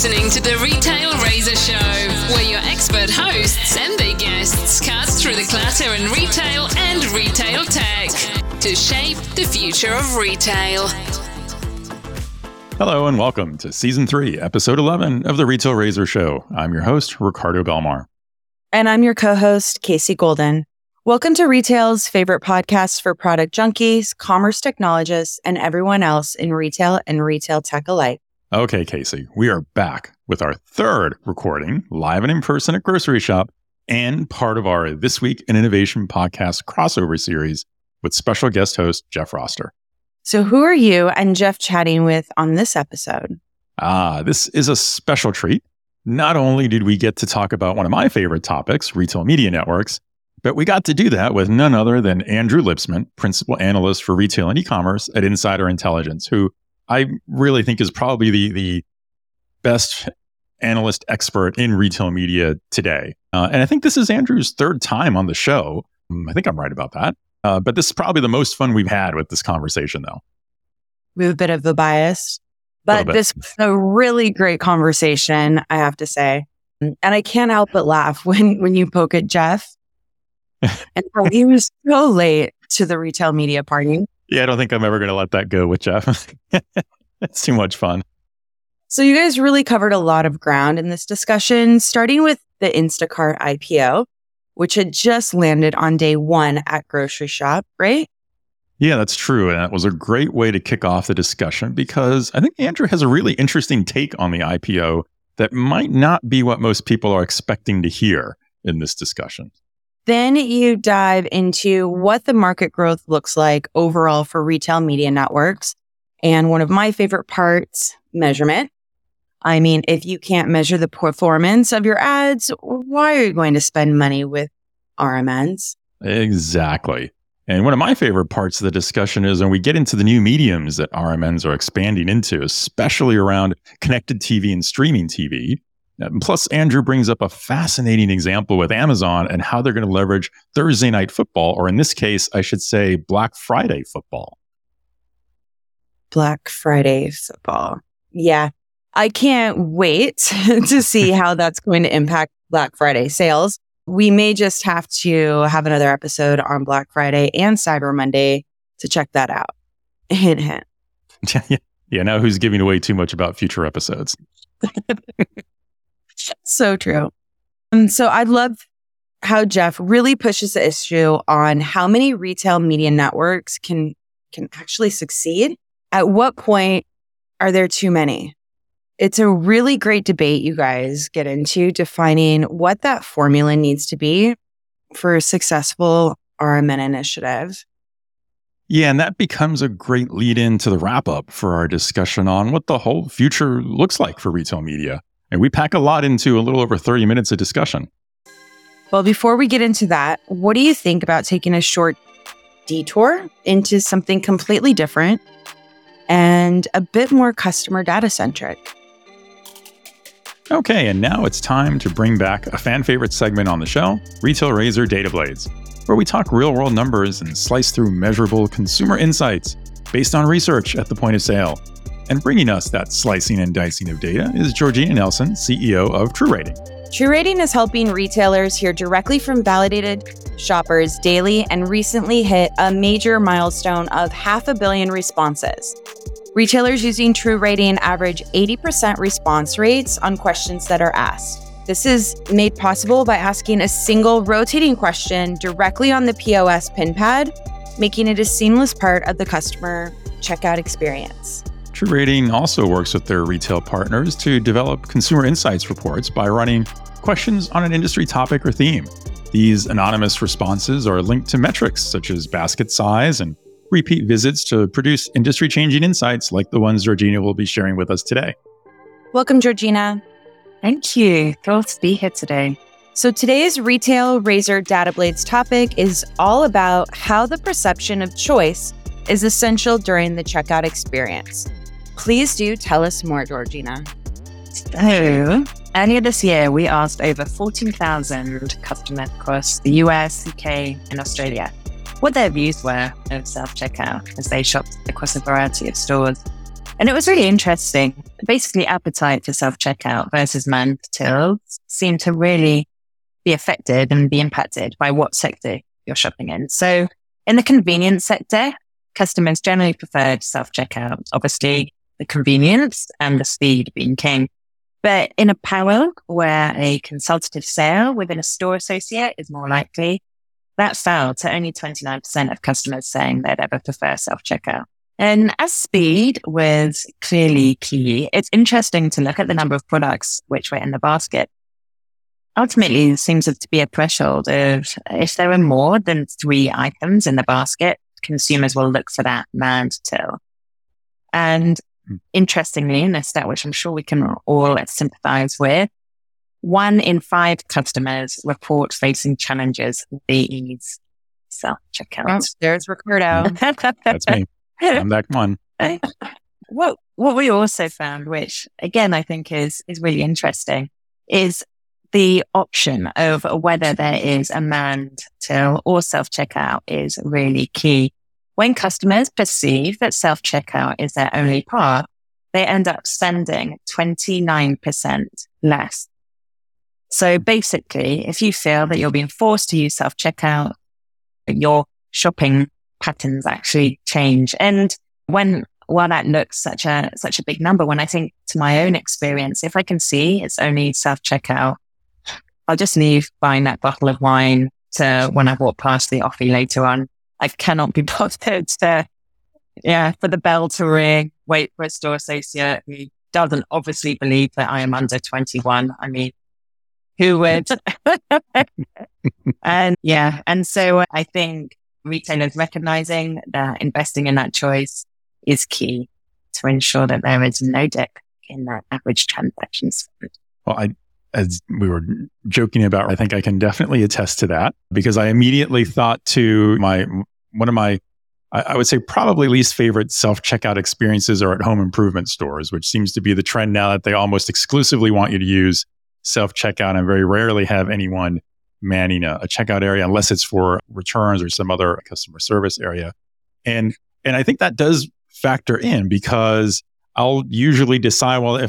listening to the Retail Razor Show, where your expert hosts and their guests cut through the clutter in retail and retail tech to shape the future of retail. Hello and welcome to Season 3, Episode 11 of the Retail Razor Show. I'm your host, Ricardo Belmar. And I'm your co-host, Casey Golden. Welcome to Retail's favorite podcast for product junkies, commerce technologists, and everyone else in retail and retail tech alike. Okay, Casey, we are back with our third recording, live and in person at Grocery Shop, and part of our This Week in Innovation podcast crossover series with special guest host, Jeff Roster. So who are you and Jeff chatting with on this episode? This is a special treat. Not only did we get to talk about one of my favorite topics, retail media networks, but we got to do that with none other than Andrew Lipsman, Principal Analyst for Retail and E-Commerce at Insider Intelligence, who I really think is probably the best analyst expert in retail media today. And I think this is Andrew's third time on the show. I think I'm right about that. But this is probably the most fun we've had with this conversation, though. We have a bit of a bias, but this was a really great conversation, I have to say. And I can't help but laugh when you poke at Jeff and how he was so late to the retail media party. Yeah, I don't think I'm ever going to let that go with Jeff. It's too much fun. So you guys really covered a lot of ground in this discussion, starting with the Instacart IPO, which had just landed on day one at Grocery Shop, right? Yeah, that's true. And that was a great way to kick off the discussion because I think Andrew has a really interesting take on the IPO that might not be what most people are expecting to hear in this discussion. Then you dive into what the market growth looks like overall for retail media networks. And one of my favorite parts, measurement. I mean, if you can't measure the performance of your ads, why are you going to spend money with RMNs? Exactly. And one of my favorite parts of the discussion is when we get into the new mediums that RMNs are expanding into, especially around connected TV and streaming TV. Plus, Andrew brings up a fascinating example with Amazon and how they're going to leverage Thursday night football, or in this case, I should say Black Friday football. Black Friday football. Yeah. I can't wait to see how that's going to impact Black Friday sales. We may just have to have another episode on Black Friday and Cyber Monday to check that out. Hint, hint. Yeah, now who's giving away too much about future episodes? So true. So I love how Jeff really pushes the issue on how many retail media networks can actually succeed. At what point are there too many? It's a really great debate you guys get into, defining what that formula needs to be for a successful RMN initiative. Yeah, and that becomes a great lead-in to the wrap-up for our discussion on what the whole future looks like for retail media. And we pack a lot into a little over 30 minutes of discussion. Well, before we get into that, what do you think about taking a short detour into something completely different and a bit more customer data-centric? Okay, and now it's time to bring back a fan favorite segment on the show, Retail Razor Data Blades, where we talk real-world numbers and slice through measurable consumer insights based on research at the point of sale. And bringing us that slicing and dicing of data is Georgina Nelson, CEO of TruRating. TruRating is helping retailers hear directly from validated shoppers daily and recently hit a major milestone of 500 million responses. Retailers using TruRating average 80% response rates on questions that are asked. This is made possible by asking a single rotating question directly on the POS pin pad, making it a seamless part of the customer checkout experience. TruRating also works with their retail partners to develop consumer insights reports by running questions on an industry topic or theme. These anonymous responses are linked to metrics such as basket size and repeat visits to produce industry-changing insights like the ones Georgina will be sharing with us today. Welcome, Georgina. Thank you. Thrilled to be here today. So today's Retail Razor Data Blades topic is all about how the perception of choice is essential during the checkout experience. Please do tell us more, Georgina. So earlier this year, we asked over 14,000 customers across the US, UK, and Australia what their views were of self-checkout as they shopped across a variety of stores. And it was really interesting. Basically, appetite for self-checkout versus manned tills seemed to really be affected and be impacted by what sector you're shopping in. So in the convenience sector, customers generally preferred self-checkout. Obviously, the convenience and the speed being king. But in apparel, where a consultative sale within a store associate is more likely, that fell to only 29% of customers saying they'd ever prefer self-checkout. And as speed was clearly key, it's interesting to look at the number of products which were in the basket. Ultimately, it seems to be a threshold of if there are more than 3 items in the basket, consumers will look for that manned till. And interestingly, in this stat, which I'm sure we can all sympathize with, 1 in 5 customers report facing challenges with these self-checkouts. Well, there's Ricardo. That's me. I'm that one. What we also found, which again, I think is really interesting, is the option of whether there is a manned till or self-checkout is really key. When customers perceive that self-checkout is their only path, they end up spending 29% less. So basically, if you feel that you're being forced to use self-checkout, your shopping patterns actually change. And while that looks such a big number, when I think to my own experience, if I can see it's only self-checkout, I'll just leave buying that bottle of wine to when I walk past the offie later on. I cannot be bothered for the bell to ring, wait for a store associate who doesn't obviously believe that I am under 21. I mean, who would? And so I think retailers recognizing that investing in that choice is key to ensure that there is no dip in that average transaction spend. Well, as we were joking about, I think I can definitely attest to that because I immediately thought to one of my, I would say probably least favorite self-checkout experiences are at home improvement stores, which seems to be the trend now that they almost exclusively want you to use self-checkout and very rarely have anyone manning a checkout area unless it's for returns or some other customer service area. And I think that does factor in because I'll usually decide, well,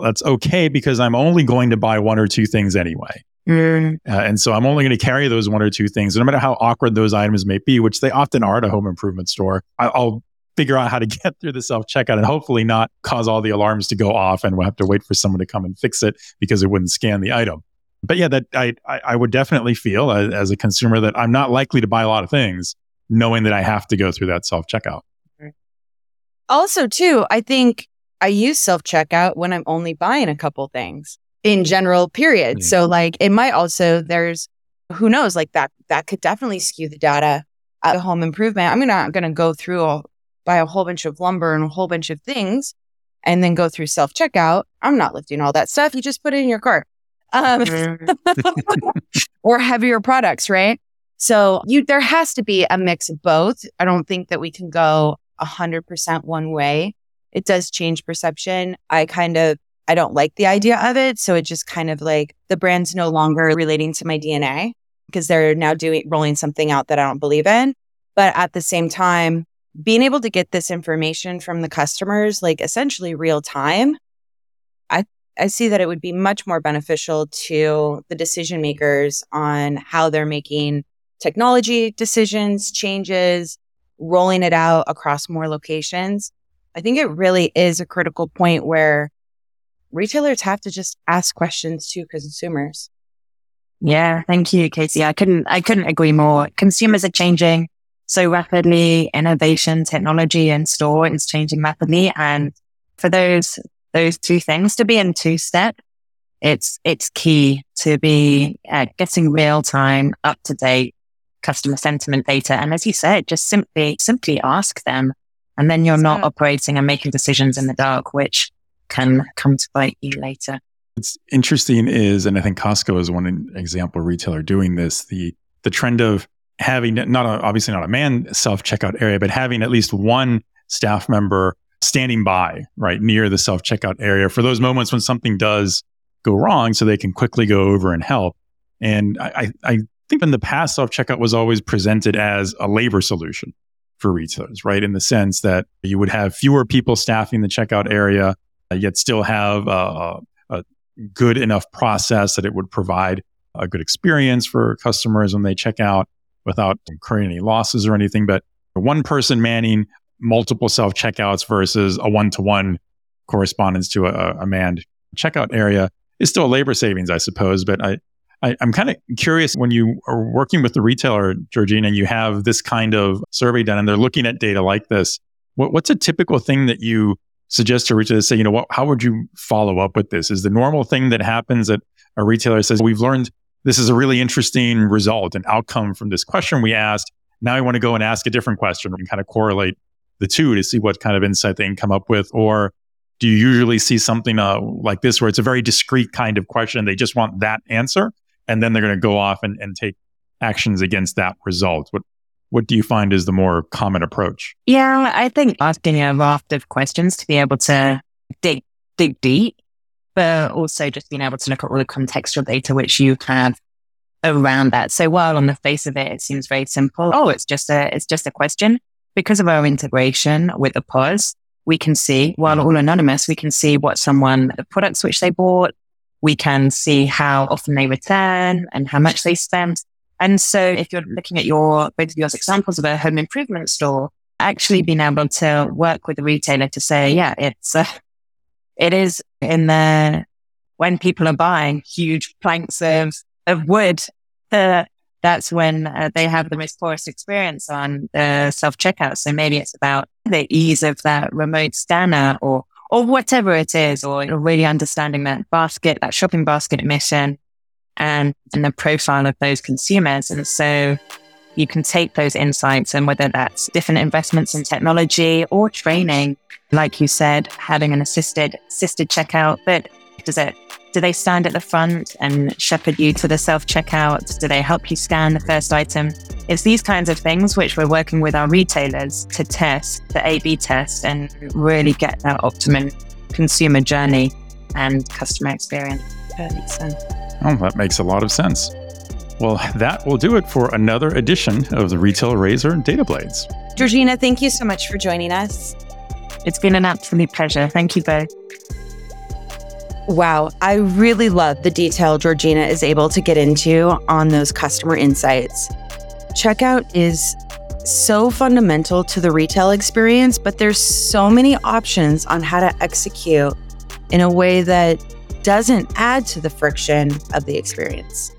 that's okay because I'm only going to buy 1 or 2 things anyway. And so I'm only going to carry those 1 or 2 things. And no matter how awkward those items may be, which they often are at a home improvement store, I'll figure out how to get through the self-checkout and hopefully not cause all the alarms to go off and we'll have to wait for someone to come and fix it because it wouldn't scan the item. But yeah, that I would definitely feel as a consumer that I'm not likely to buy a lot of things knowing that I have to go through that self-checkout. Also too, I think I use self-checkout when I'm only buying a couple things in general, period. Mm-hmm. So like it might also, there's, who knows, like that could definitely skew the data at a home improvement. I'm not going to go through buy a whole bunch of lumber and a whole bunch of things and then go through self-checkout. I'm not lifting all that stuff. You just put it in your cart. Or heavier products, right? So there has to be a mix of both. I don't think that we can go 100% one way. It does change perception. I don't like the idea of it. So it just kind of like the brand's no longer relating to my DNA because they're now rolling something out that I don't believe in. But at the same time, being able to get this information from the customers, like essentially real time, I see that it would be much more beneficial to the decision makers on how they're making technology decisions, changes, rolling it out across more locations. I think it really is a critical point where retailers have to just ask questions to consumers. Yeah, thank you, Casey. I couldn't agree more. Consumers are changing so rapidly. Innovation, technology, and store is changing rapidly. And for those 2 things to be in 2-step, it's key to be getting real time, up to date customer sentiment data. And as you said, just simply ask them, and then you're not operating and making decisions in the dark, which can come to bite you later. It's interesting and I think Costco is one example retailer doing this. The trend of having obviously not a manned self-checkout area, but having at least one staff member standing by right near the self-checkout area for those moments when something does go wrong so they can quickly go over and help. And I think in the past, self-checkout was always presented as a labor solution for retailers, right? In the sense that you would have fewer people staffing the checkout area, yet still have a good enough process that it would provide a good experience for customers when they check out without incurring any losses or anything. But one person manning multiple self-checkouts versus a one-to-one correspondence to a manned checkout area is still labor savings, I suppose. But I'm kind of curious, when you are working with the retailer, Georgina, and you have this kind of survey done and they're looking at data like this, what's a typical thing that you suggest to retailers? Say, how would you follow up with this? Is the normal thing that happens that a retailer says, we've learned this is a really interesting result and outcome from this question we asked. Now I want to go and ask a different question and kind of correlate the two to see what kind of insight they can come up with? Or do you usually see something like this where it's a very discrete kind of question? They just want that answer, and then they're going to go off and take actions against that result. What do you find is the more common approach? Yeah, I think asking a raft of questions to be able to dig deep, but also just being able to look at all the contextual data which you have around that. So while on the face of it, it seems very simple. Oh, it's just a question. Because of our integration with the POS, we can see, while all anonymous, we can see the products which they bought. We can see how often they return and how much they spend. And so if you're looking at both of your examples of a home improvement store, actually being able to work with the retailer to say, yeah, it is in there when people are buying huge planks of wood, that's when they have the most poorest experience on self-checkout. So maybe it's about the ease of that remote scanner or whatever it is, or really understanding that shopping basket mission and the profile of those consumers. And so you can take those insights, and whether that's different investments in technology or training, like you said, having an assisted checkout, but do they stand at the front and shepherd you to the self-checkout? Do they help you scan the first item? It's these kinds of things which we're working with our retailers to test, the A/B test, and really get that optimum consumer journey and customer experience. That makes sense. Oh, that makes a lot of sense. Well, that will do it for another edition of the Retail Razor Data Blades. Georgina, thank you so much for joining us. It's been an absolute pleasure. Thank you both. Wow, I really love the detail Georgina is able to get into on those customer insights. Checkout is so fundamental to the retail experience, but there's so many options on how to execute in a way that doesn't add to the friction of the experience.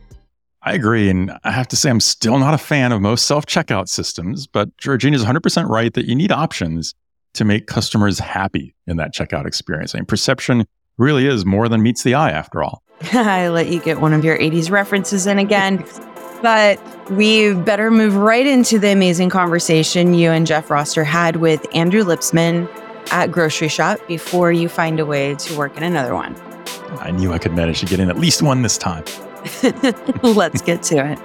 I agree, and I have to say I'm still not a fan of most self-checkout systems, but Georgina's 100% right that you need options to make customers happy in that checkout experience. I mean, perception really is more than meets the eye, after all. I let you get one of your 80s references in again, but we better move right into the amazing conversation you and Jeff Roster had with Andrew Lipsman at Grocery Shop before you find a way to work in another one. I knew I could manage to get in at least one this time. Let's get to it.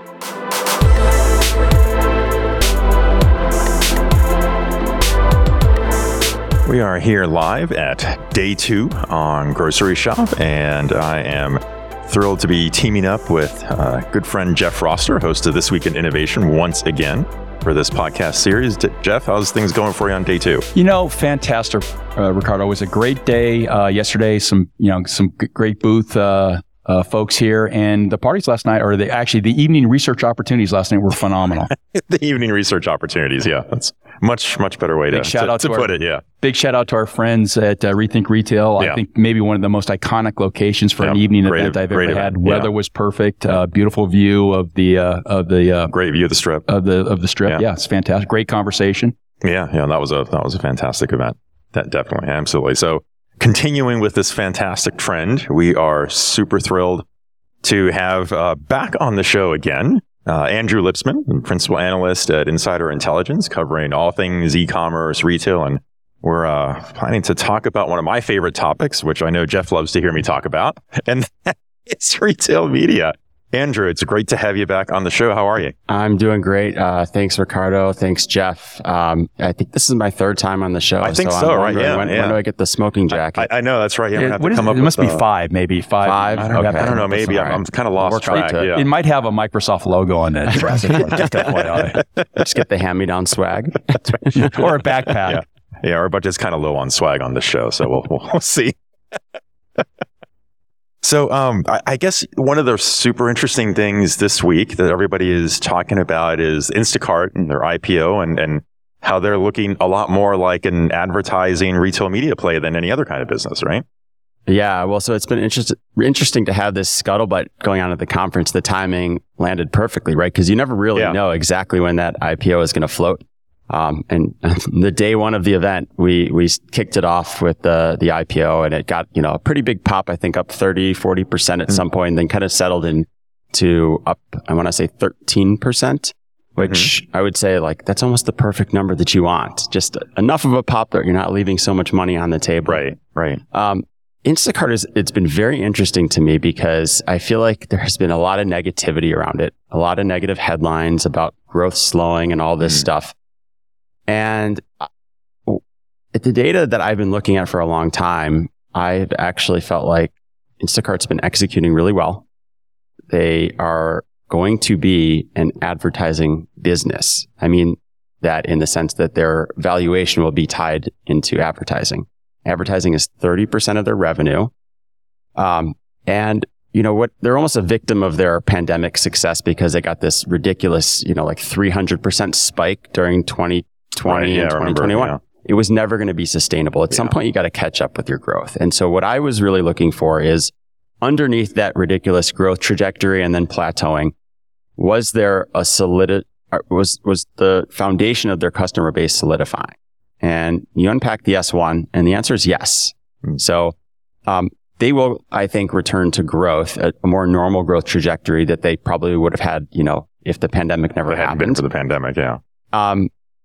We are here live at day 2 on Grocery Shop, and I am thrilled to be teaming up with good friend Jeff Roster, host of This Week in Innovation, once again for this podcast series. Jeff, how's things going for you on day 2? Fantastic, Ricardo. It was a great day yesterday. Some great booth folks here, and the parties last night, or the evening research opportunities last night were phenomenal. The evening research opportunities, yeah. That's much better way to put it, yeah. Big shout out to our friends at Rethink Retail. Yeah. I think maybe one of the most iconic locations for an evening event I've ever had. Weather was perfect. Yeah. Beautiful view of the great view of the strip. Of the strip. Yeah, it's fantastic. Great conversation. Yeah, that was a fantastic event. That definitely, absolutely. So, continuing with this fantastic trend, we are super thrilled to have back on the show again, Andrew Lipsman, Principal Analyst at Insider Intelligence, covering all things e-commerce, retail, and we're planning to talk about one of my favorite topics, which I know Jeff loves to hear me talk about, and it's retail media. Andrew, it's great to have you back on the show. How are you? I'm doing great. Thanks, Ricardo. Thanks, Jeff. I think this is my third time on the show. I think so, right? Yeah, when do I get the smoking jacket? I know, that's right. You don't have to come up with it. It must be five, maybe. Five? I don't know. Maybe. I'm kind of lost track. Yeah. It might have a Microsoft logo on it. Just get the hand-me-down swag. Or a backpack. Yeah, our budget's kind of low on swag on this show, so we'll see. So I guess one of the super interesting things this week that everybody is talking about is Instacart and their IPO and how they're looking a lot more like an advertising retail media play than any other kind of business, right? Yeah, well, so it's been interesting to have this scuttlebutt going on at the conference. The timing landed perfectly, right? Because you never really know exactly when that IPO is going to float. And the day one of the event, we kicked it off with the IPO, and it got, a pretty big pop, I think up 30-40% at some point, and then kind of settled in to up, I want to say 13%, which I would say that's almost the perfect number that you want. Just enough of a pop that you're not leaving so much money on the table. Right. Instacart it's been very interesting to me because I feel like there has been a lot of negativity around it, a lot of negative headlines about growth slowing and all this stuff. And the data that I've been looking at for a long time, I've actually felt like Instacart's been executing really well. They are going to be an advertising business. I mean that in the sense that their valuation will be tied into advertising. Advertising is 30% of their revenue. And they're almost a victim of their pandemic success because they got this ridiculous, 300% spike during 2020 and 2021. It was never going to be sustainable. At some point, you got to catch up with your growth. And so what I was really looking for is underneath that ridiculous growth trajectory and then plateauing, was there a was the foundation of their customer base solidifying? And you unpack the S1 and the answer is yes. So, they will, I think, return to growth, a more normal growth trajectory that they probably would have had, if the pandemic never happened. Hadn't been for the pandemic, yeah.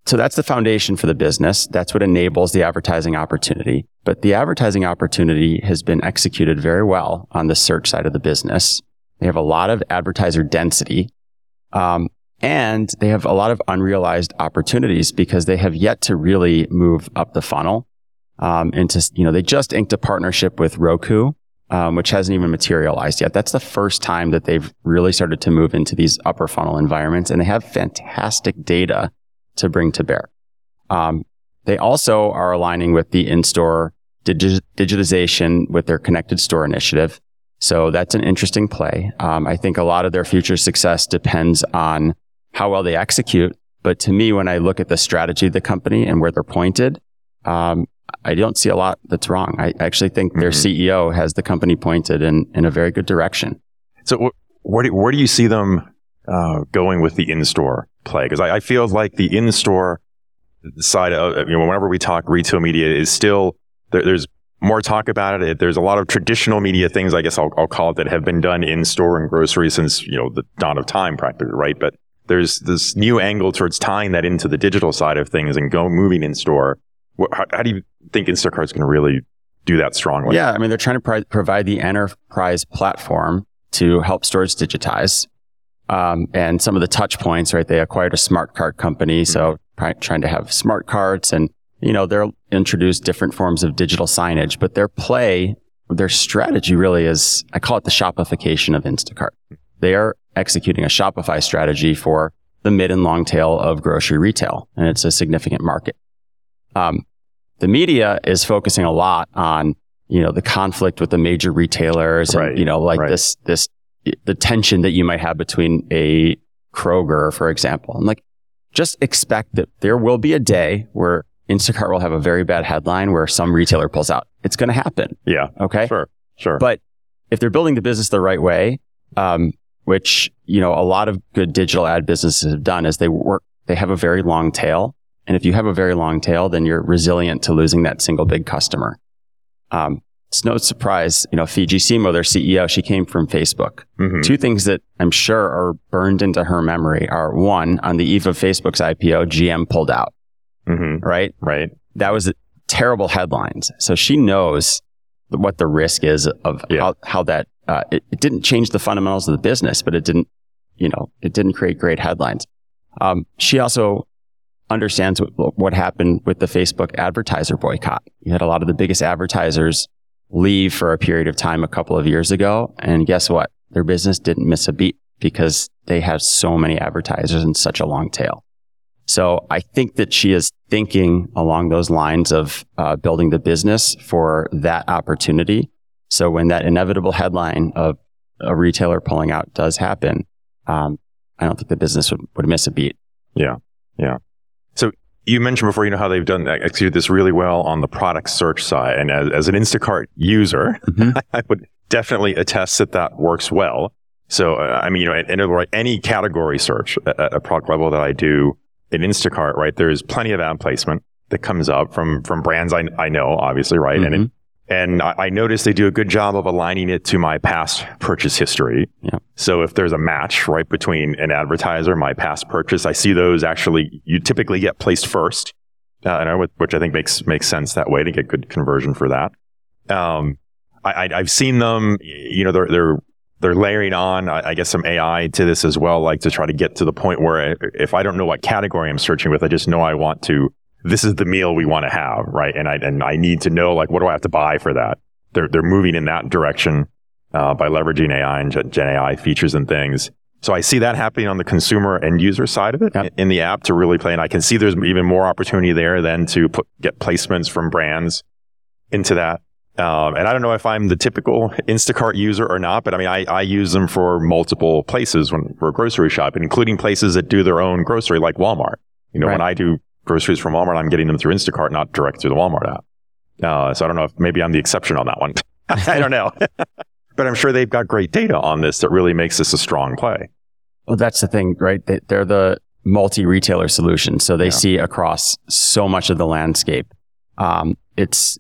So that's the foundation for the business. That's what enables the advertising opportunity. But the advertising opportunity has been executed very well on the search side of the business. They have a lot of advertiser density, and they have a lot of unrealized opportunities because they have yet to really move up the funnel. They just inked a partnership with Roku, which hasn't even materialized yet. That's the first time that they've really started to move into these upper funnel environments, and they have fantastic data to bring to bear. They also are aligning with the in-store digitization with their connected store initiative. So that's an interesting play. I think a lot of their future success depends on how well they execute. But to me, when I look at the strategy of the company and where they're pointed, I don't see a lot that's wrong. I actually think their CEO has the company pointed in a very good direction. So where do you see them going with the in-store play? Because I feel like the in-store side of, whenever we talk retail media is still, there's more talk about it. There's a lot of traditional media things, I guess I'll call it, that have been done in-store and grocery since, the dawn of time practically, right? But there's this new angle towards tying that into the digital side of things and moving in-store. How do you think Instacart's going to really do that strongly? Yeah, they're trying to provide the enterprise platform to help stores digitize. And some of the touch points, right? They acquired a smart cart company, so trying to have smart carts, and, they'll introduce different forms of digital signage. But their strategy really is, I call it the Shopification of Instacart. They are executing a Shopify strategy for the mid and long tail of grocery retail, and it's a significant market. The media is focusing a lot on, the conflict with the major retailers, and, the tension that you might have between a Kroger, for example. And just expect that there will be a day where Instacart will have a very bad headline where some retailer pulls out. It's going to happen. Yeah. Okay. Sure. But if they're building the business the right way, which, a lot of good digital ad businesses have done, is they have a very long tail. And if you have a very long tail, then you're resilient to losing that single big customer. It's no surprise, Fiji Simo, their CEO, she came from Facebook. Two things that I'm sure are burned into her memory are, one, on the eve of Facebook's IPO, GM pulled out, right? That was terrible headlines. So she knows what the risk is of how that It didn't change the fundamentals of the business, but it didn't create great headlines. She also understands what happened with the Facebook advertiser boycott. You had a lot of the biggest advertisers leave for a period of time a couple of years ago. And guess what? Their business didn't miss a beat because they have so many advertisers and such a long tail. So I think that she is thinking along those lines of building the business for that opportunity. So when that inevitable headline of a retailer pulling out does happen, I don't think the business would miss a beat. Yeah. So you mentioned before, how they've done executed this really well on the product search side. And as an Instacart user, mm-hmm. I would definitely attest that works well. So, any category search at a product level that I do in Instacart, right, there's plenty of ad placement that comes up from brands I know, obviously, right? Mm-hmm. And I noticed they do a good job of aligning it to my past purchase history. Yeah. So if there's a match, right, between an advertiser, my past purchase, I see those actually, you typically get placed first, which I think makes sense that way to get good conversion for that. I've seen them, they're layering on, I guess, some AI to this as well, like to try to get to the point where if I don't know what category I'm searching with, I just know I want to. This is the meal we want to have, right? And I need to know, what do I have to buy for that? They're moving in that direction by leveraging AI and Gen AI features and things. So I see that happening on the consumer and user side of it in the app to really play. And I can see there's even more opportunity there than to get placements from brands into that. And I don't know if I'm the typical Instacart user or not, but I use them for multiple places when we're grocery shopping, including places that do their own grocery, like Walmart. Right. When I do groceries from Walmart, I'm getting them through Instacart, not direct through the Walmart app. So I don't know if maybe I'm the exception on that one. I don't know. But I'm sure they've got great data on this that really makes this a strong play. Well, that's the thing, right? They're the multi-retailer solution. So they see across so much of the landscape. It's,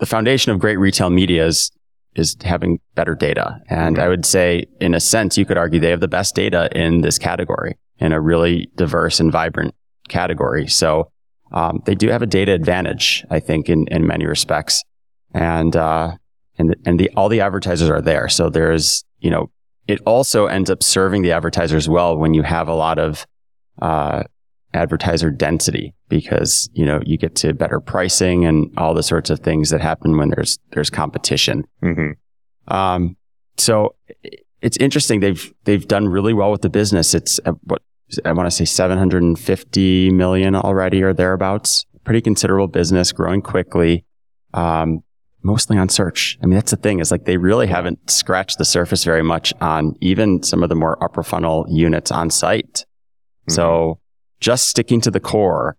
the foundation of great retail media is having better data. And I would say, in a sense, you could argue they have the best data in this category, in a really diverse and vibrant category. So they do have a data advantage, I think, in many respects. And all the advertisers are there. So there's, it also ends up serving the advertisers well when you have a lot of advertiser density, because, you get to better pricing and all the sorts of things that happen when there's competition. Mm-hmm. So it's interesting. They've done really well with the business. It's I want to say $750 million already or thereabouts. Pretty considerable business, growing quickly, mostly on search. That's the thing, is they really haven't scratched the surface very much on even some of the more upper funnel units on site. Mm-hmm. So just sticking to the core,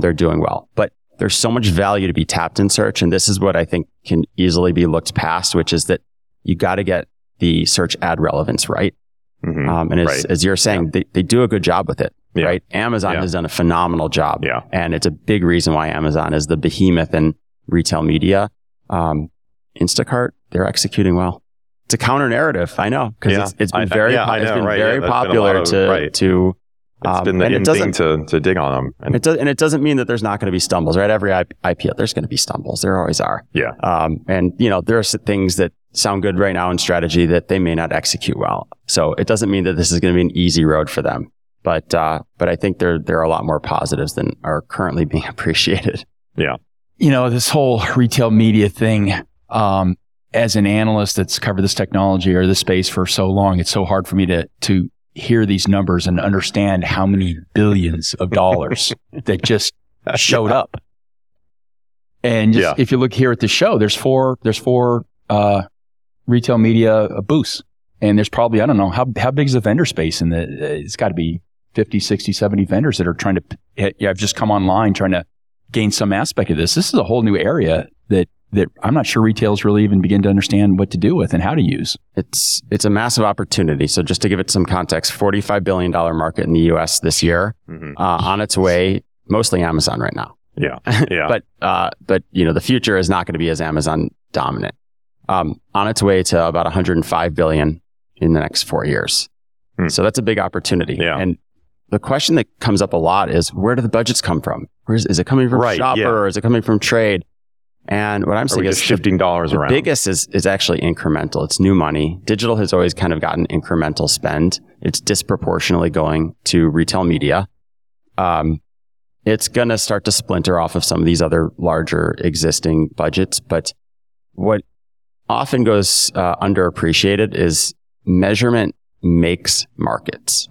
they're doing well. But there's so much value to be tapped in search. And this is what I think can easily be looked past, which is that you got to get the search ad relevance, right? Mm-hmm. As you're saying, they do a good job with it, right? Amazon has done a phenomenal job. Yeah. And it's a big reason why Amazon is the behemoth in retail media. Instacart, they're executing well. It's a counter narrative, I know, because it's been very popular to... It's been the in thing to dig on them. And it doesn't mean that there's not going to be stumbles, right? Every IPO, there's going to be stumbles. There always are. Yeah. There are things that sound good right now in strategy that they may not execute well. So it doesn't mean that this is going to be an easy road for them. But I think there are a lot more positives than are currently being appreciated. Yeah. This whole retail media thing, as an analyst that's covered this technology or this space for so long, it's so hard for me to hear these numbers and understand how many billions of dollars that just showed up. And if you look here at the show, there's four retail media booths, and there's probably, I don't know, how big is the vendor space in it's got to be 50, 60, 70 vendors that are trying to, I've just come online trying to gain some aspect of this. This is a whole new area that I'm not sure retailers really even begin to understand what to do with and how to use. It's a massive opportunity. So just to give it some context, $45 billion market in the U.S. this year, on its way, mostly Amazon right now. Yeah. But the future is not going to be as Amazon dominant. On its way to about $105 billion in the next 4 years. So that's a big opportunity. Yeah. And the question that comes up a lot is, where do the budgets come from? Is it coming from shopper or is it coming from trade? And what I'm saying is shifting dollars around. The biggest is actually incremental. It's new money. Digital has always kind of gotten incremental spend. It's disproportionately going to retail media. It's going to start to splinter off of some of these other larger existing budgets. But what often goes underappreciated is measurement makes markets.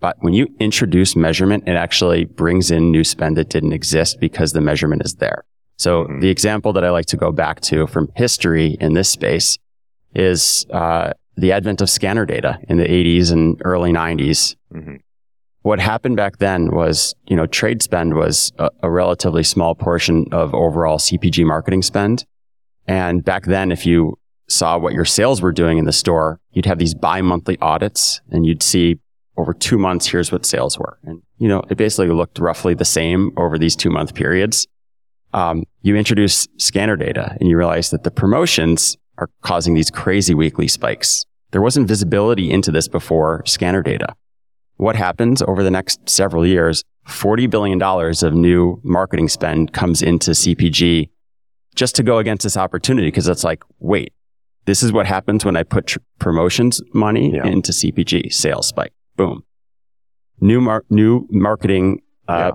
But when you introduce measurement, it actually brings in new spend that didn't exist because the measurement is there. So the example that I like to go back to from history in this space is the advent of scanner data in the 80s and early 90s. Mm-hmm. What happened back then was, trade spend was a relatively small portion of overall CPG marketing spend. And back then, if you saw what your sales were doing in the store, you'd have these bi-monthly audits and you'd see over 2 months, here's what sales were. And, it basically looked roughly the same over these 2 month periods. You introduce scanner data and you realize that the promotions are causing these crazy weekly spikes. There wasn't visibility into this before scanner data. What happens over the next several years, $40 billion of new marketing spend comes into CPG just to go against this opportunity. Because it's wait, this is what happens when I put promotions money into CPG. Sales spike. Boom. New marketing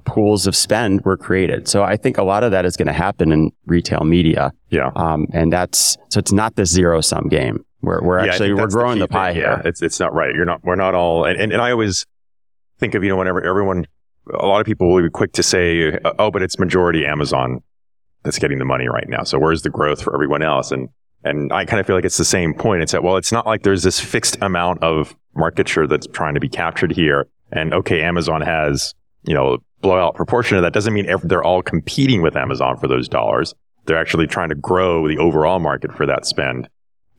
pools of spend were created. So I think a lot of that is going to happen in retail media. Yeah. And so it's not this zero sum game where we're growing the pie here. Yeah. It's not right. We're not all, and I always think of, whenever everyone, a lot of people will be quick to say, oh, but it's majority Amazon that's getting the money right now. So where's the growth for everyone else? And I kind of feel like it's the same point. It's that, well, it's not like there's this fixed amount of market share that's trying to be captured here. And okay, Amazon has, blowout proportion of that. Doesn't mean they're all competing with Amazon for those dollars. They're actually trying to grow the overall market for that spend.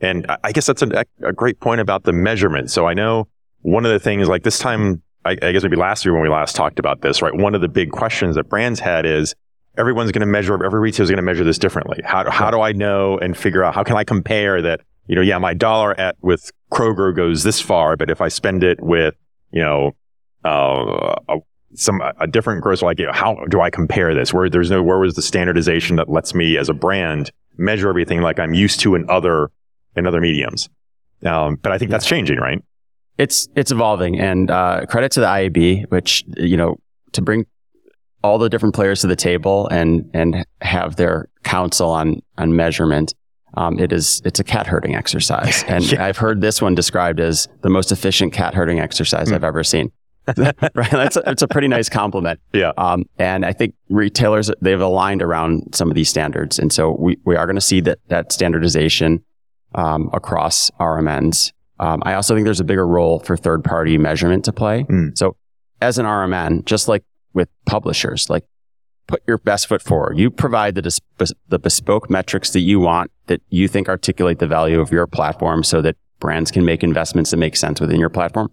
And I guess that's a great point about the measurement. So I know one of the things, this time, I guess maybe last year when we last talked about this, right? One of the big questions that brands had is, every retailer is going to measure this differently. How do I know and figure out, how can I compare that, my dollar with Kroger goes this far, but if I spend it with, a different grocer, how do I compare this? Where was the standardization that lets me as a brand measure everything like I'm used to in other mediums? But I think that's changing, right? It's evolving, and credit to the IAB, which, to bring all the different players to the table and have their counsel on measurement. It's a cat herding exercise. And I've heard this one described as the most efficient cat herding exercise I've ever seen. Right? It's a pretty nice compliment. Yeah. And I think retailers, they've aligned around some of these standards. And so we are going to see that standardization across RMNs. I also think there's a bigger role for third party measurement to play. Mm. So as an RMN, just like with publishers, put your best foot forward. You provide the bespoke metrics that you want, that you think articulate the value of your platform so that brands can make investments that make sense within your platform.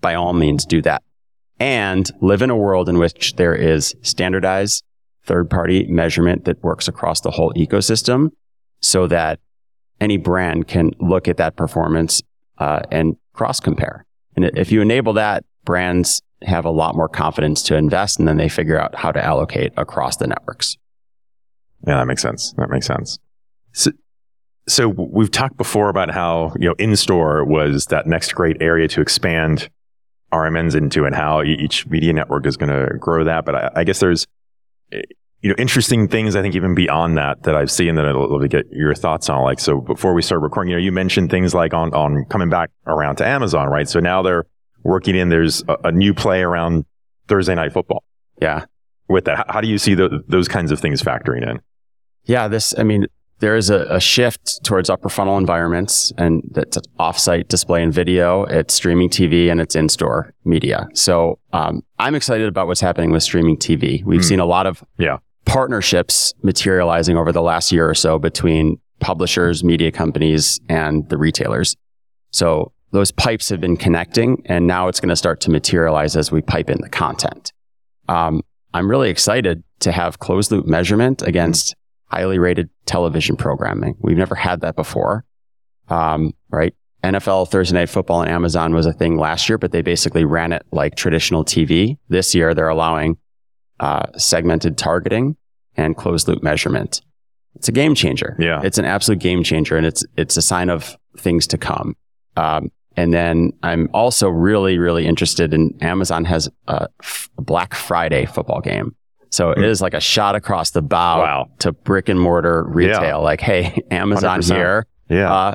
By all means, do that. And live in a world in which there is standardized third-party measurement that works across the whole ecosystem so that any brand can look at that performance and cross-compare. And if you enable that, brands have a lot more confidence to invest, and then they figure out how to allocate across the networks. Yeah, that makes sense. So we've talked before about how, in-store was that next great area to expand RMNs into, and how each media network is going to grow that. But I guess there's, interesting things, I think, even beyond that I've seen that I'd love to get your thoughts on. So before we start recording, you mentioned things like on coming back around to Amazon, right? So now they're working in, there's a new play around Thursday Night Football. Yeah. With that, how do you see those kinds of things factoring in? Yeah, there is a shift towards upper funnel environments, and that's offsite display and video, it's streaming TV, and it's in-store media. So I'm excited about what's happening with streaming TV. We've seen a lot of partnerships materializing over the last year or so between publishers, media companies, and the retailers. So those pipes have been connecting, and now it's going to start to materialize as we pipe in the content. I'm really excited to have closed-loop measurement against highly rated television programming. We've never had that before, right? NFL Thursday Night Football on Amazon was a thing last year, but they basically ran it like traditional TV. This year, they're allowing segmented targeting and closed loop measurement. it's a game changer. Yeah. It's an absolute game changer, and it's a sign of things to come. And then I'm also really, really interested in Amazon has a Black Friday football game. So it is like a shot across the bow to brick and mortar retail. Yeah. Like, hey, Amazon 100%. Here,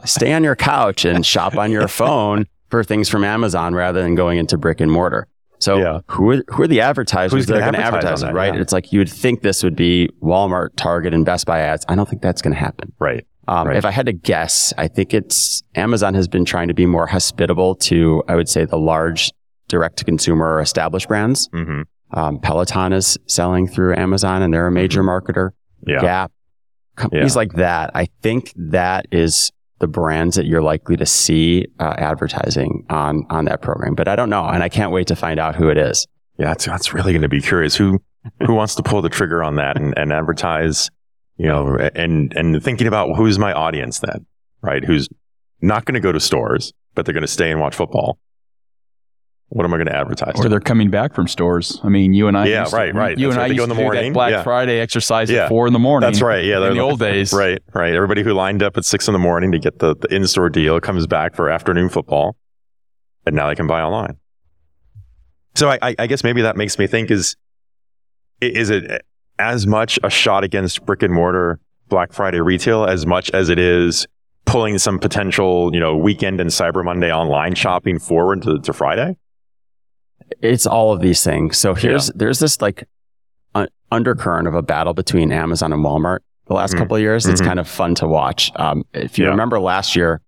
stay on your couch and shop on your phone for things from Amazon rather than going into brick and mortar. So who are the advertisers that are going to advertise it, right? Yeah. It's like you would think this would be Walmart, Target, and Best Buy ads. I don't think that's going to happen. Right. If I had to guess, I think it's Amazon has been trying to be more hospitable to, I would say, the large direct-to-consumer established brands. Mm-hmm. Peloton is selling through Amazon, and they're a major marketer. Yeah. Gap, companies like that. I think that is the brands that you're likely to see advertising on that program. But I don't know, and I can't wait to find out who it is. Yeah, that's really going to be curious. Who wants to pull the trigger on that and advertise? You know, and thinking about who's my audience then, right? Who's not going to go to stores, but they're going to stay and watch football. What am I going to advertise? Or they're coming back from stores. I mean, you and I used to do that Black Friday exercise at 4 a.m. That's right. Yeah, in the old days. Right, right. Everybody who lined up at 6 a.m. to get the in-store deal comes back for afternoon football, and now they can buy online. So I guess maybe that makes me think, is it as much a shot against brick and mortar Black Friday retail as much as it is pulling some potential, weekend and Cyber Monday online shopping forward to Friday? It's all of these things. So there's this like undercurrent of a battle between Amazon and Walmart the last couple of years. It's kind of fun to watch. If you remember last year,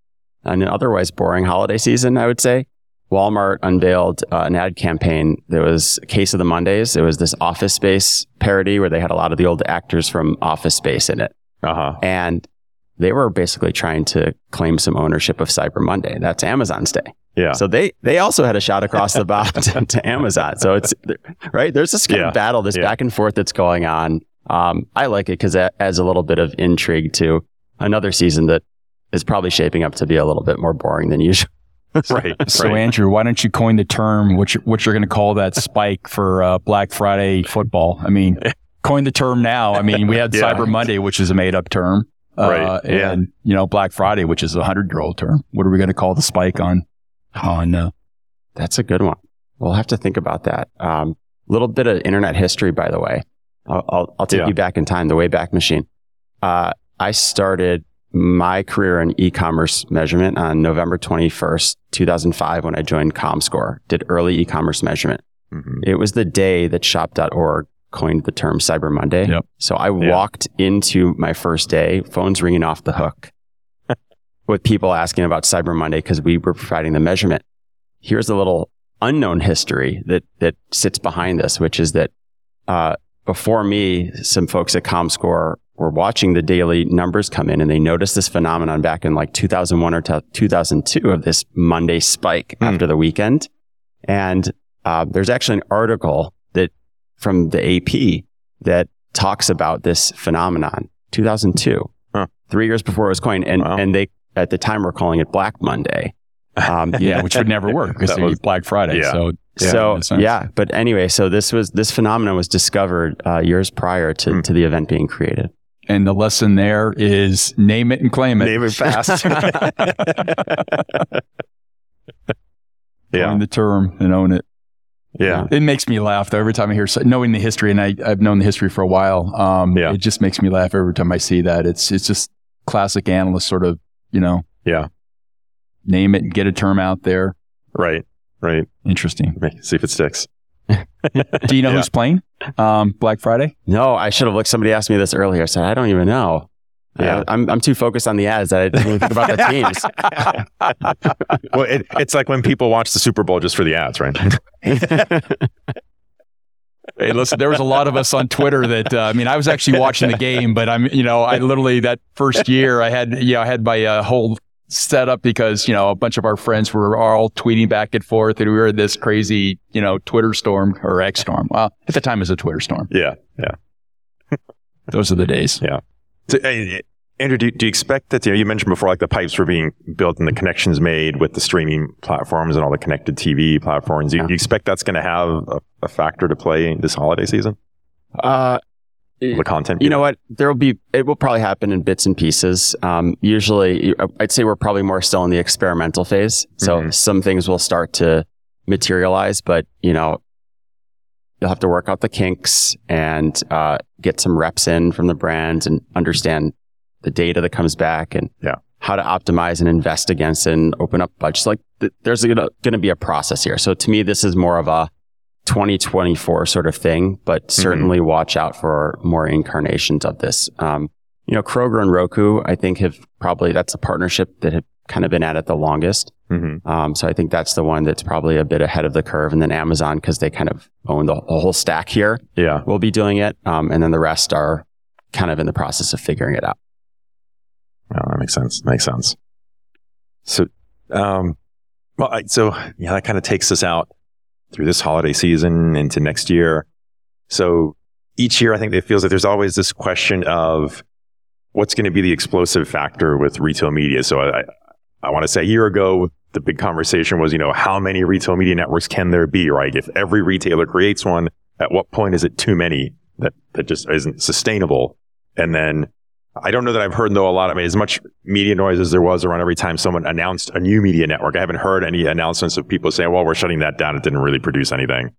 on an otherwise boring holiday season, I would say, Walmart unveiled an ad campaign. There was a Case of the Mondays. It was this Office Space parody where they had a lot of the old actors from Office Space in it. And they were basically trying to claim some ownership of Cyber Monday. That's Amazon's day. Yeah. So they also had a shot across the bow to Amazon. So it's right. There's this kind of battle, this back and forth that's going on. I like it because that adds a little bit of intrigue to another season that is probably shaping up to be a little bit more boring than usual. Right. So Andrew, why don't you coin the term, what you're going to call that spike for Black Friday football? I mean, coin the term now. I mean, we had Cyber Monday, which is a made up term. Right. And, Black Friday, which is a 100-year-old term. What are we going to call the spike on? Oh, no. That's a good one. We'll have to think about that. Little bit of internet history, by the way. I'll take you back in time, the Wayback Machine. I started my career in e-commerce measurement on November 21st, 2005, when I joined ComScore, did early e-commerce measurement. Mm-hmm. It was the day that shop.org coined the term Cyber Monday. Yep. So I walked into my first day, phones ringing off the hook, with people asking about Cyber Monday because we were providing the measurement. Here's a little unknown history that sits behind this, which is that before me, some folks at ComScore were watching the daily numbers come in, and they noticed this phenomenon back in like 2001 or 2002 of this Monday spike after the weekend. And there's actually an article that from the AP that talks about this phenomenon, 2002, 3 years before it was coined. And, they, at the time, were calling it Black Monday. Which would never work because it was Black Friday. Yeah. But anyway, so this phenomenon was discovered years prior to the event being created. And the lesson there is name it and claim it. Name it fast. Own the term and own it. Yeah. It makes me laugh though every time I hear knowing the history, and I've known the history for a while. It just makes me laugh every time I see that. It's just classic analyst sort of, name it and get a term out there. Right. Interesting. See if it sticks. Do you know who's playing Black Friday? No, I should have looked. Somebody asked me this earlier. I said, I don't even know. Yeah. I'm too focused on the ads that I didn't even think about the teams. Well, it's like when people watch the Super Bowl just for the ads, right? Hey, listen, there was a lot of us on Twitter that, I was actually watching the game, but I literally, that first year I had my whole set up because, a bunch of our friends were all tweeting back and forth, and we were in this crazy, Twitter storm or X storm. Well, at the time it was a Twitter storm. Yeah. Those are the days. Yeah. So, Andrew, do you expect that, you mentioned before, like the pipes were being built and the connections made with the streaming platforms and all the connected TV platforms. Do you expect that's going to have a factor to play this holiday season? the content. You know what? It will probably happen in bits and pieces. Usually, I'd say we're probably more still in the experimental phase. So some things will start to materialize, but you'll have to work out the kinks and get some reps in from the brands and understand the data that comes back and how to optimize and invest against and open up budgets. Like there's going to be a process here. So to me, this is more of a 2024 sort of thing, but certainly watch out for more incarnations of this. Kroger and Roku, I think that's a partnership that have kind of been at it the longest. So I think that's the one that's probably a bit ahead of the curve. And then Amazon, because they kind of own the whole stack here, will be doing it. And then the rest are kind of in the process of figuring it out. Well, that makes sense. So, that kind of takes us out through this holiday season into next year. So each year, I think it feels like there's always this question of what's going to be the explosive factor with retail media. So I want to say a year ago, the big conversation was, how many retail media networks can there be, right? If every retailer creates one, at what point is it too many that just isn't sustainable? And then I don't know that I've heard, though, a lot of as much media noise as there was around every time someone announced a new media network. I haven't heard any announcements of people saying, well, we're shutting that down. It didn't really produce anything.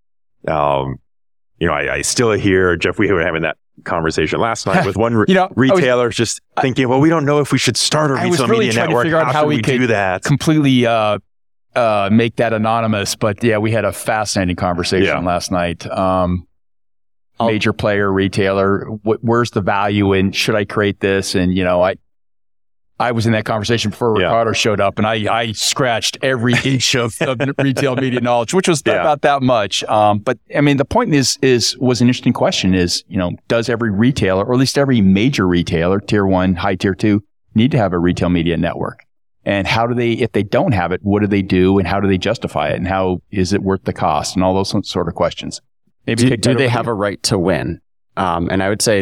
I still hear, Jeff, we were having that conversation last night with one retailer thinking, well, we don't know if we should start a retail media network. To figure out how we could do that. Completely make that anonymous. But yeah, we had a fascinating conversation last night. Major player, retailer, where's the value and should I create this? And, I was in that conversation before Ricardo showed up and I scratched every inch of retail media knowledge, which was about that much. But I mean, the point was an interesting question is, does every retailer or at least every major retailer, tier one, high tier two, need to have a retail media network? And how do they, if they don't have it, what do they do and how do they justify it? And how is it worth the cost and all those sort of questions? Maybe do they have a right to win? And I would say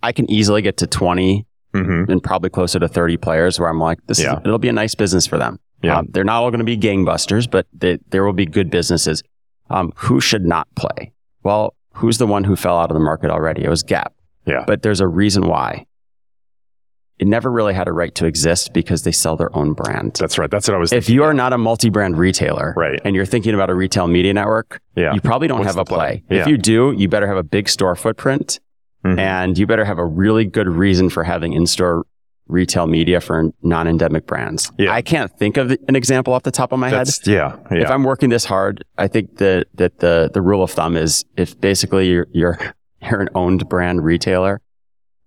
I can easily get to 20 and probably closer to 30 players where I'm like, it'll be a nice business for them. Yeah. They're not all going to be gangbusters, but there will be good businesses. Who should not play? Well, who's the one who fell out of the market already? It was Gap. Yeah. But there's a reason why. It never really had a right to exist because they sell their own brand. That's right. That's what I was thinking. If you are not a multi-brand retailer and you're thinking about a retail media network, you probably don't have a play. Yeah. If you do, you better have a big store footprint and you better have a really good reason for having in-store retail media for non-endemic brands. Yeah. I can't think of an example off the top of my head. Yeah. If I'm working this hard, I think that the rule of thumb is if basically you're an owned brand retailer,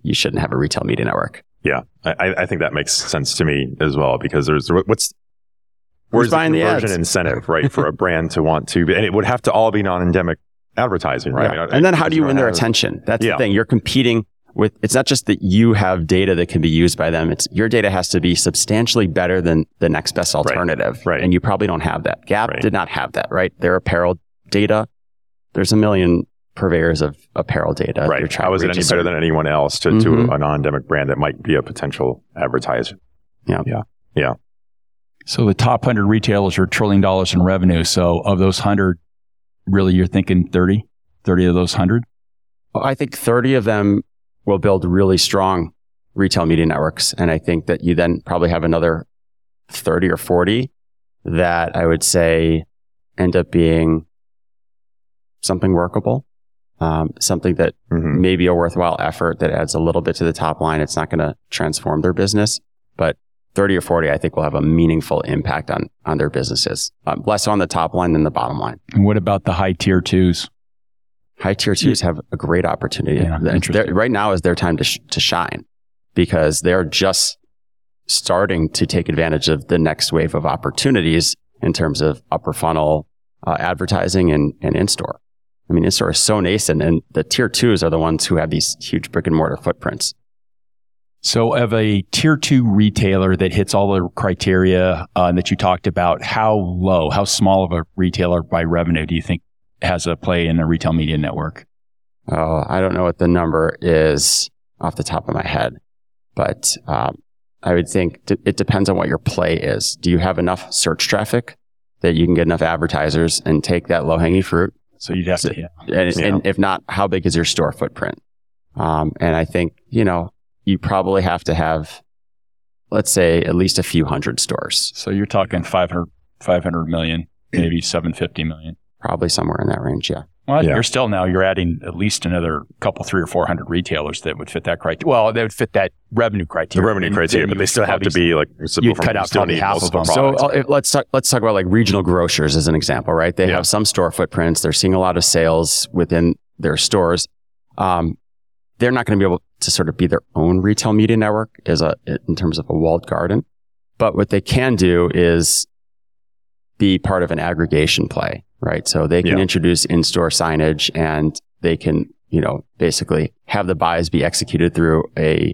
you shouldn't have a retail media network. Yeah, I think that makes sense to me as well because where's the conversion incentive, right, for a brand to want to, and it would have to all be non-endemic advertising, right? Yeah. I mean, and then how do you win their attention? That's the thing. You're competing with, it's not just that you have data that can be used by them. It's your data has to be substantially better than the next best alternative. Right. And you probably don't have that. Gap did not have that, right? Their apparel data, there's a million purveyors of apparel data. Right. How is it any better than anyone else to a non-endemic brand that might be a potential advertiser? Yeah. So the top 100 retailers are $1 trillion in revenue. So of those 100, really you're thinking 30 of those 100? I think 30 of them will build really strong retail media networks. And I think that you then probably have another 30 or 40 that I would say end up being something workable. Something that may be a worthwhile effort that adds a little bit to the top line. It's not going to transform their business, but 30 or 40, I think, will have a meaningful impact on their businesses. Less on the top line than the bottom line. And what about the high tier twos? High tier twos have a great opportunity. Yeah, right now is their time to shine because they're just starting to take advantage of the next wave of opportunities in terms of upper funnel advertising and in-store. I mean, in-store is so nascent, and the tier twos are the ones who have these huge brick and mortar footprints. So of a tier two retailer that hits all the criteria that you talked about, how small of a retailer by revenue do you think has a play in a retail media network? Oh, I don't know what the number is off the top of my head, but I would think it depends on what your play is. Do you have enough search traffic that you can get enough advertisers and take that low-hanging fruit? So you'd have to, and if not, how big is your store footprint? And I think, you know, you probably have to have, let's say, at least a few hundred stores. So you're talking 500 million, maybe 750 million. Probably somewhere in that range, yeah. Well, yeah. You're still now, you're adding at least another couple, 300 or 400 retailers that would fit that criteria. Well, they would fit that revenue criteria. The revenue criteria, but they still have to be like, you cut out probably half of them. So let's talk about like regional grocers as an example, right? They have some store footprints. They're seeing a lot of sales within their stores. They're not going to be able to sort of be their own retail media network in terms of a walled garden. But what they can do is be part of an aggregation play. Right. So they can introduce in-store signage, and they can, you know, basically have the buys be executed through a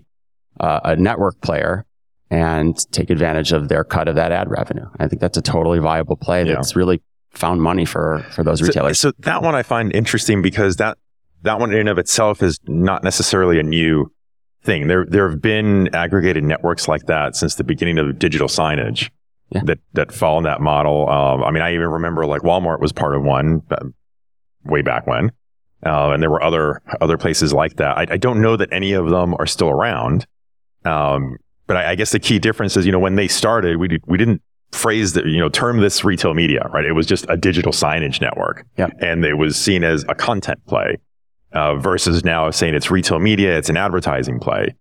network player and take advantage of their cut of that ad revenue. I think that's a totally viable play that's really found money for those retailers. So that one I find interesting because that one in and of itself is not necessarily a new thing. There have been aggregated networks like that since the beginning of digital signage. Yeah. That fall in that model. I mean, I even remember like Walmart was part of one way back when, and there were other places like that. I don't know that any of them are still around, but I guess the key difference is, you know, when they started, we didn't phrase that, you know, term this retail media, right? It was just a digital signage network, and it was seen as a content play versus now saying it's retail media, it's an advertising play.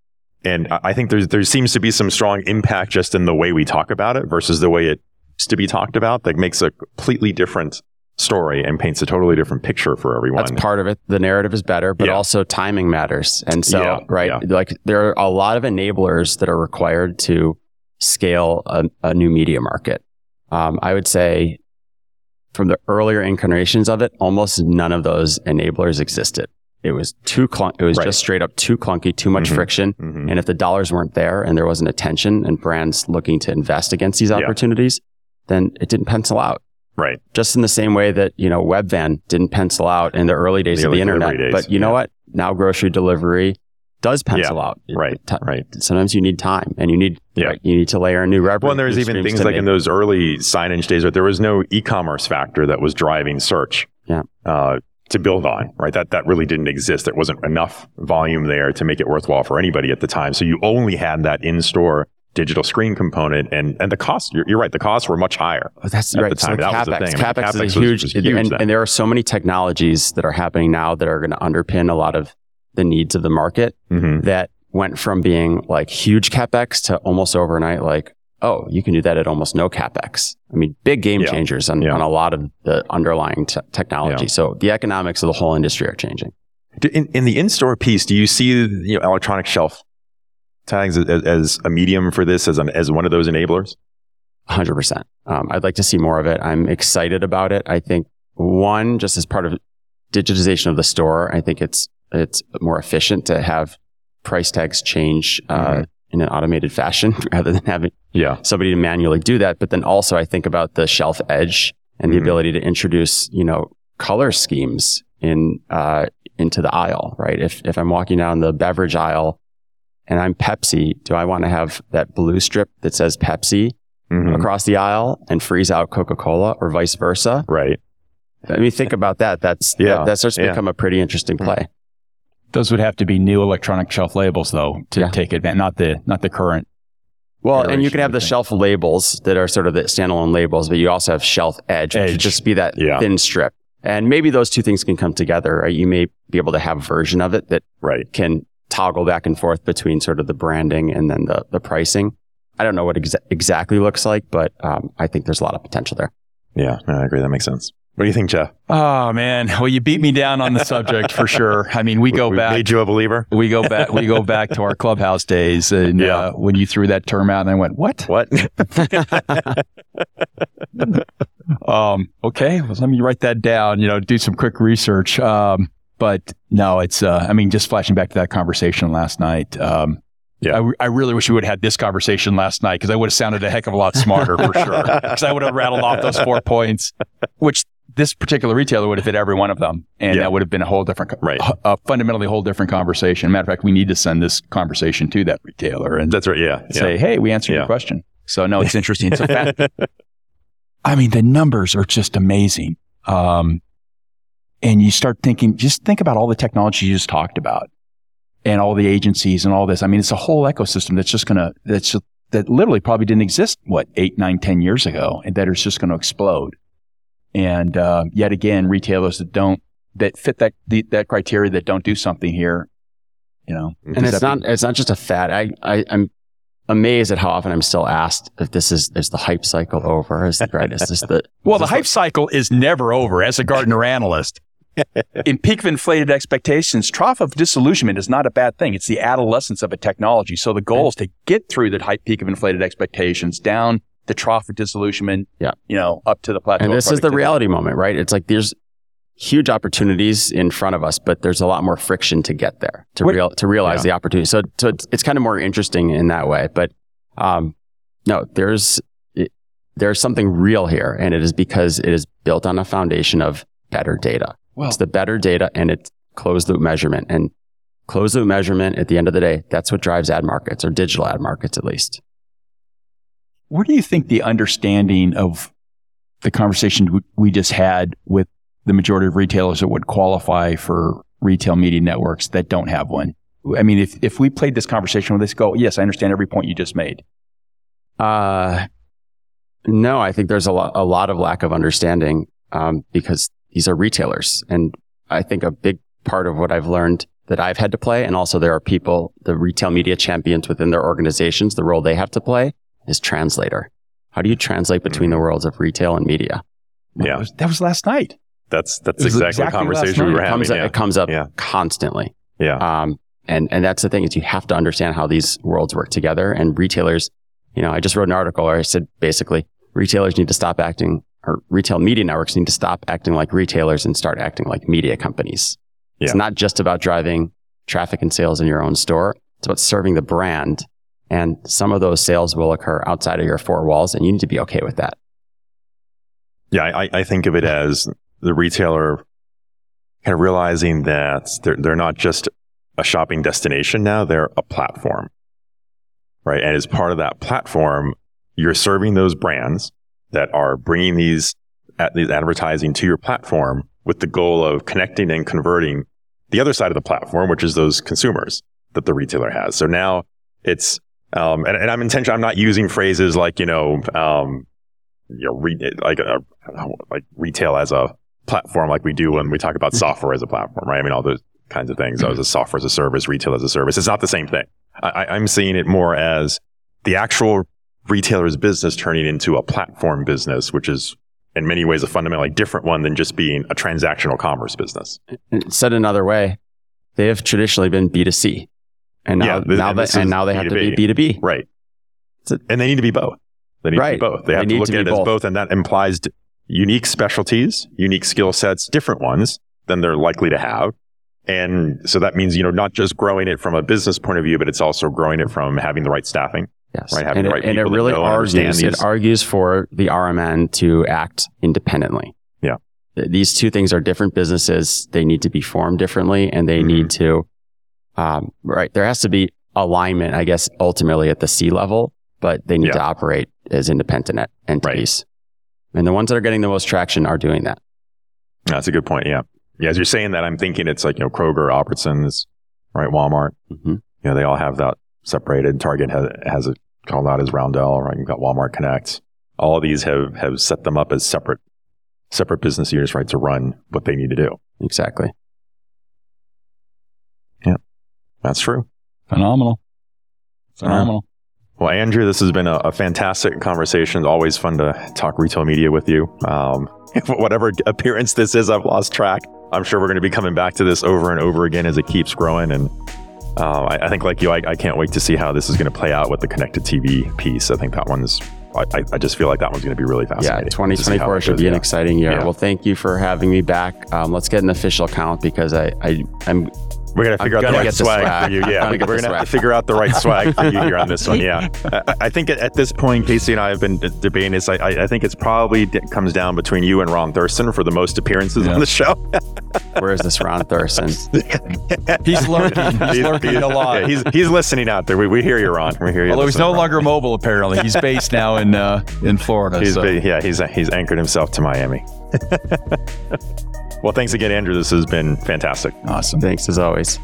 And I think there seems to be some strong impact just in the way we talk about it versus the way it used to be talked about that makes a completely different story and paints a totally different picture for everyone. That's part of it. The narrative is better, but also timing matters. And so, like there are a lot of enablers that are required to scale a new media market. I would say from the earlier incarnations of it, almost none of those enablers existed. It was just straight up too clunky, too much friction. Mm-hmm. And if the dollars weren't there and there wasn't attention and brands looking to invest against these opportunities, then it didn't pencil out. Right. Just in the same way that, you know, Webvan didn't pencil out in the early days of the internet. But you know what? Now grocery delivery does pencil out. Right. Sometimes you need time and you need to layer a new revenue. Well, and there's even things like in those early signage days where there was no e-commerce factor that was driving search. Yeah. To build on, right? That really didn't exist. There wasn't enough volume there to make it worthwhile for anybody at the time. So you only had that in-store digital screen component, and the costs. You're right. The costs were much higher. Oh, that's at right. The time. So that CapEx, was the thing. CapEx is huge and there are so many technologies that are happening now that are going to underpin a lot of the needs of the market that went from being like huge CapEx to almost overnight, like, oh, you can do that at almost no CapEx. I mean, big game changers on a lot of the underlying technology. Yeah. So the economics of the whole industry are changing. In the in-store piece, do you see electronic shelf tags as a medium for this, as one of those enablers? 100%. I'd like to see more of it. I'm excited about it. I think, one, just as part of digitization of the store, I think it's more efficient to have price tags change in an automated fashion rather than having somebody to manually do that. But then also I think about the shelf edge and the ability to introduce, you know, color schemes into the aisle, right? If I'm walking down the beverage aisle and I'm Pepsi, do I want to have that blue strip that says Pepsi across the aisle and freeze out Coca-Cola or vice versa? Right. I mean, think about that. That starts to become a pretty interesting play. Those would have to be new electronic shelf labels, though, to take advantage, not the current. Well, and you can have the shelf labels that are sort of the standalone labels, but you also have shelf edge. Which would just be that thin strip. And maybe those two things can come together. Right? You may be able to have a version of it that can toggle back and forth between sort of the branding and then the pricing. I don't know what exactly looks like, but I think there's a lot of potential there. Yeah, I agree. That makes sense. What do you think, Jeff? Oh, man. Well, you beat me down on the subject for sure. I mean, we back. Made you a believer? We go back to our clubhouse days. And when you threw that term out, and I went, What? Okay. Well, let me write that down, you know, do some quick research. But no, it's, I mean, just flashing back to that conversation last night. I really wish we would have had this conversation last night because I would have sounded a heck of a lot smarter for sure. Because I would have rattled off those 4 points, which this particular retailer would have hit every one of them. And that would have been a whole different, fundamentally whole different conversation. Matter of fact, we need to send this conversation to that retailer and that's right. Yeah. Say, hey, we answered your question. So no, it's interesting. It's a fact. I mean, the numbers are just amazing. and you start thinking, just think about all the technology you just talked about and all the agencies and all this. I mean, it's a whole ecosystem that's just going to, that literally probably didn't exist, 8, 9, 10 years ago, and that is just going to explode. And yet again, retailers that fit that criteria, that don't do something here, you know. And it's not just a fad. I'm amazed at how often I'm still asked if is the hype cycle over? Is the greatest? The hype cycle is never over. As a Gartner analyst, in peak of inflated expectations, trough of disillusionment is not a bad thing. It's the adolescence of a technology. So the goal is to get through the high peak of inflated expectations, down the trough of disillusionment, up to the plateau. And this is the reality moment, right? It's like there's huge opportunities in front of us, but there's a lot more friction to get there, to realize the opportunity. So it's kind of more interesting in that way. But there's something real here, and it is because it is built on a foundation of better data. Well, it's the better data, and it's closed-loop measurement. And closed-loop measurement, at the end of the day, that's what drives ad markets, or digital ad markets at least. Where do you think the understanding of the conversation we just had with the majority of retailers that would qualify for retail media networks that don't have one? I mean, if we played this conversation with this, yes, I understand every point you just made. No, I think there's a lot of lack of understanding because these are retailers. And I think a big part of what I've learned that I've had to play, and also there are people, the retail media champions within their organizations, the role they have to play is translator. How do you translate between the worlds of retail and media? Yeah, that was last night. That's exactly the conversation we were having. It comes up constantly. Yeah. And that's the thing, is you have to understand how these worlds work together. And retailers, I just wrote an article where I said, basically, retail media networks need to stop acting like retailers and start acting like media companies. Yeah. It's not just about driving traffic and sales in your own store. It's about serving the brand. And some of those sales will occur outside of your four walls, and you need to be okay with that. Yeah, I think of it as the retailer kind of realizing that they're not just a shopping destination now, they're a platform, right? And as part of that platform, you're serving those brands that are bringing these advertising to your platform with the goal of connecting and converting the other side of the platform, which is those consumers that the retailer has. So now it's, and I'm intentional. I'm not using phrases like, retail as a platform, like we do when we talk about software as a platform, right? I mean, all those kinds of things. Mm-hmm. Software as a service, retail as a service. It's not the same thing. I'm seeing it more as the actual retailer's business turning into a platform business, which is in many ways a fundamentally different one than just being a transactional commerce business. Said another way, they have traditionally been B2C, and now they have to be B2B. Right. And they need to be both. They need to be both. They have to look at it as both, and that implies unique specialties, unique skill sets, different ones than they're likely to have. And so that means, not just growing it from a business point of view, but it's also growing it from having the right staffing. Yes. Right, having the right people. And it really argues for the RMN to act independently. Yeah. These two things are different businesses. They need to be formed differently, and they need to, there has to be alignment, I guess, ultimately at the C level, but they need to operate as independent entities. Right. And the ones that are getting the most traction are doing that. That's a good point. Yeah. Yeah. As you're saying that, I'm thinking it's like, Kroger, Albertsons, right? Walmart. Mm-hmm. They all have that separated. Target has it called out as Roundel, right? You've got Walmart Connect. All of these have set them up as separate business units, right, to run what they need to do. Exactly. Yeah, that's true. Phenomenal. Well, Andrew, this has been a fantastic conversation. It's always fun to talk retail media with you. Whatever appearance this is, I've lost track. I'm sure we're going to be coming back to this over and over again as it keeps growing. And I think, like you, I can't wait to see how this is going to play out with the connected TV piece. I think that one's, I just feel like that one's going to be really fascinating. Yeah, 2024 should be an exciting year. Yeah. Well, thank you for having me back. Let's get an official count, because I'm we're going to figure out the right swag for you. Yeah, we're going to have to figure out the right swag for you here on this one. Yeah. I think at this point, Casey and I have been debating this. I think it's probably comes down between you and Ron Thurston for the most appearances on the show. Where is this Ron Thurston? He's lurking. He's lurking a lot. He's listening out there. We hear you, Ron. We hear you. Although he's no longer mobile, apparently. He's based now in Florida. He's anchored himself to Miami. Well, thanks again, Andrew. This has been fantastic. Awesome. Thanks as always.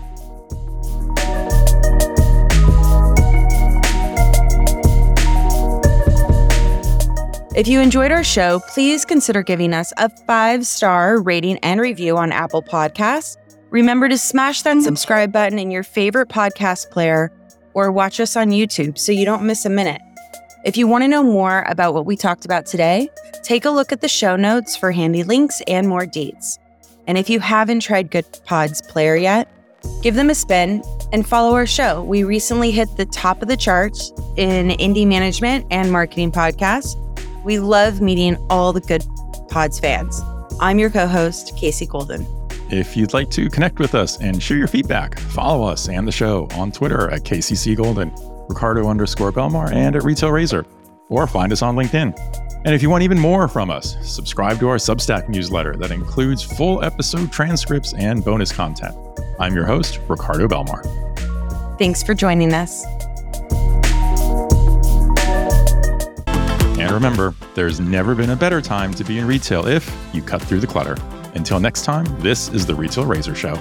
If you enjoyed our show, please consider giving us a 5-star rating and review on Apple Podcasts. Remember to smash that subscribe button in your favorite podcast player or watch us on YouTube so you don't miss a minute. If you want to know more about what we talked about today, take a look at the show notes for handy links and more deets. And if you haven't tried Good Pod's player yet, give them a spin and follow our show. We recently hit the top of the charts in indie management and marketing podcasts. We love meeting all the Good Pods fans. I'm your co-host, Casey Golden. If you'd like to connect with us and share your feedback, follow us and the show on Twitter at KCCGolden, Ricardo_Belmar, and at Retail Razor, or find us on LinkedIn. And if you want even more from us, subscribe to our Substack newsletter that includes full episode transcripts and bonus content. I'm your host, Ricardo Belmar. Thanks for joining us. And remember, there's never been a better time to be in retail if you cut through the clutter. Until next time, this is the Retail Razor Show.